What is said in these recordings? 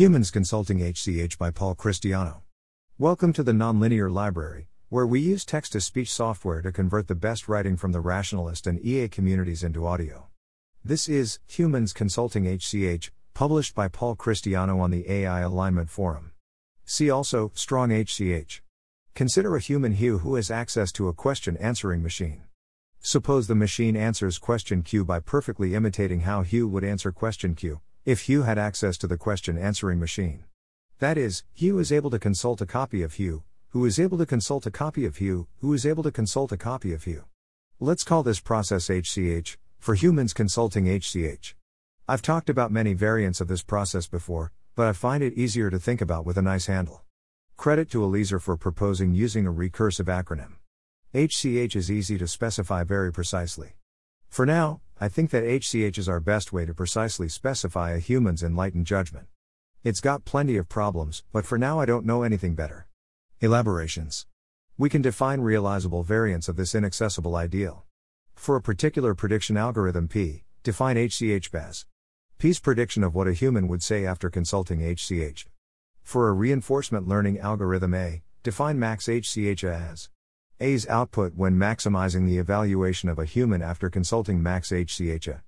Humans Consulting HCH by Paul Christiano. Welcome to the Nonlinear Library, where we use text-to-speech software to convert the best writing from the Rationalist and EA communities into audio. This is Humans Consulting HCH, published by Paul Christiano on the AI Alignment Forum. See also, Strong HCH. Consider a human Hugh who has access to a question-answering machine. Suppose the machine answers question Q by perfectly imitating how Hugh would answer question Q, if Hugh had access to the question-answering machine. That is, Hugh is able to consult a copy of Hugh, who is able to consult a copy of Hugh, who is able to consult a copy of Hugh. Let's call this process HCH, for Humans Consulting HCH. I've talked about many variants of this process before, but I find it easier to think about with a nice handle. Credit to Eliezer for proposing using a recursive acronym. HCH is easy to specify very precisely. For now, I think that HCH is our best way to precisely specify a human's enlightened judgment. It's got plenty of problems, but for now I don't know anything better. Elaborations. We can define realizable variants of this inaccessible ideal. For a particular prediction algorithm P, define HCH as P's prediction of what a human would say after consulting HCH. For a reinforcement learning algorithm A, define max HCH as A's output when maximizing the evaluation of a human after consulting max HCH.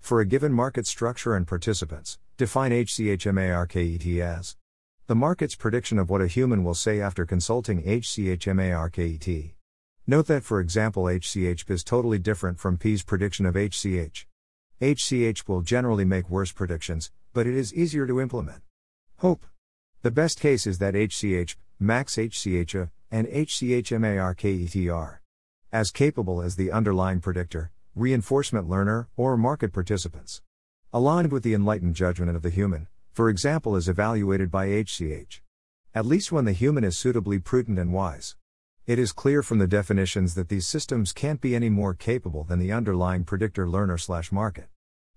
For a given market structure and participants, define HCHMARKET as the market's prediction of what a human will say after consulting HCHMARKET. Note that, for example, HCH is totally different from P's prediction of HCH. HCH will generally make worse predictions, but it is easier to implement. Hope. The best case is that HCH, max HCH, and HCHMARKET are as capable as the underlying predictor, reinforcement learner, or market participants. Aligned with the enlightened judgment of the human, for example, is evaluated by HCH. At least when the human is suitably prudent and wise. It is clear from the definitions that these systems can't be any more capable than the underlying predictor learner/market.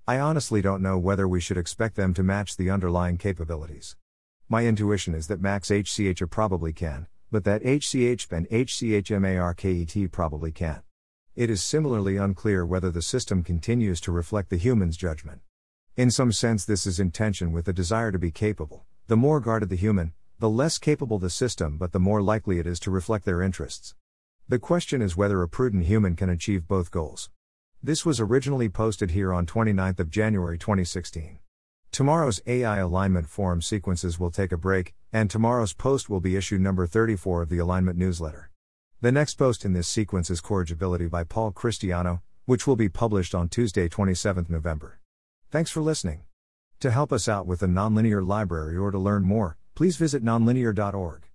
I honestly don't know whether we should expect them to match the underlying capabilities. My intuition is that max HCH probably can, but that HCH and HCHMARKET probably can't. It is similarly unclear whether the system continues to reflect the human's judgment. In some sense, this is in tension with the desire to be capable. The more guarded the human, the less capable the system, but the more likely it is to reflect their interests. The question is whether a prudent human can achieve both goals. This was originally posted here on 29th of January 2016. Tomorrow's AI Alignment Forum sequences will take a break, and tomorrow's post will be issue number 34 of the Alignment Newsletter. The next post in this sequence is Corrigibility by Paul Christiano, which will be published on Tuesday, 27th November. Thanks for listening. To help us out with the Nonlinear Library or to learn more, please visit nonlinear.org.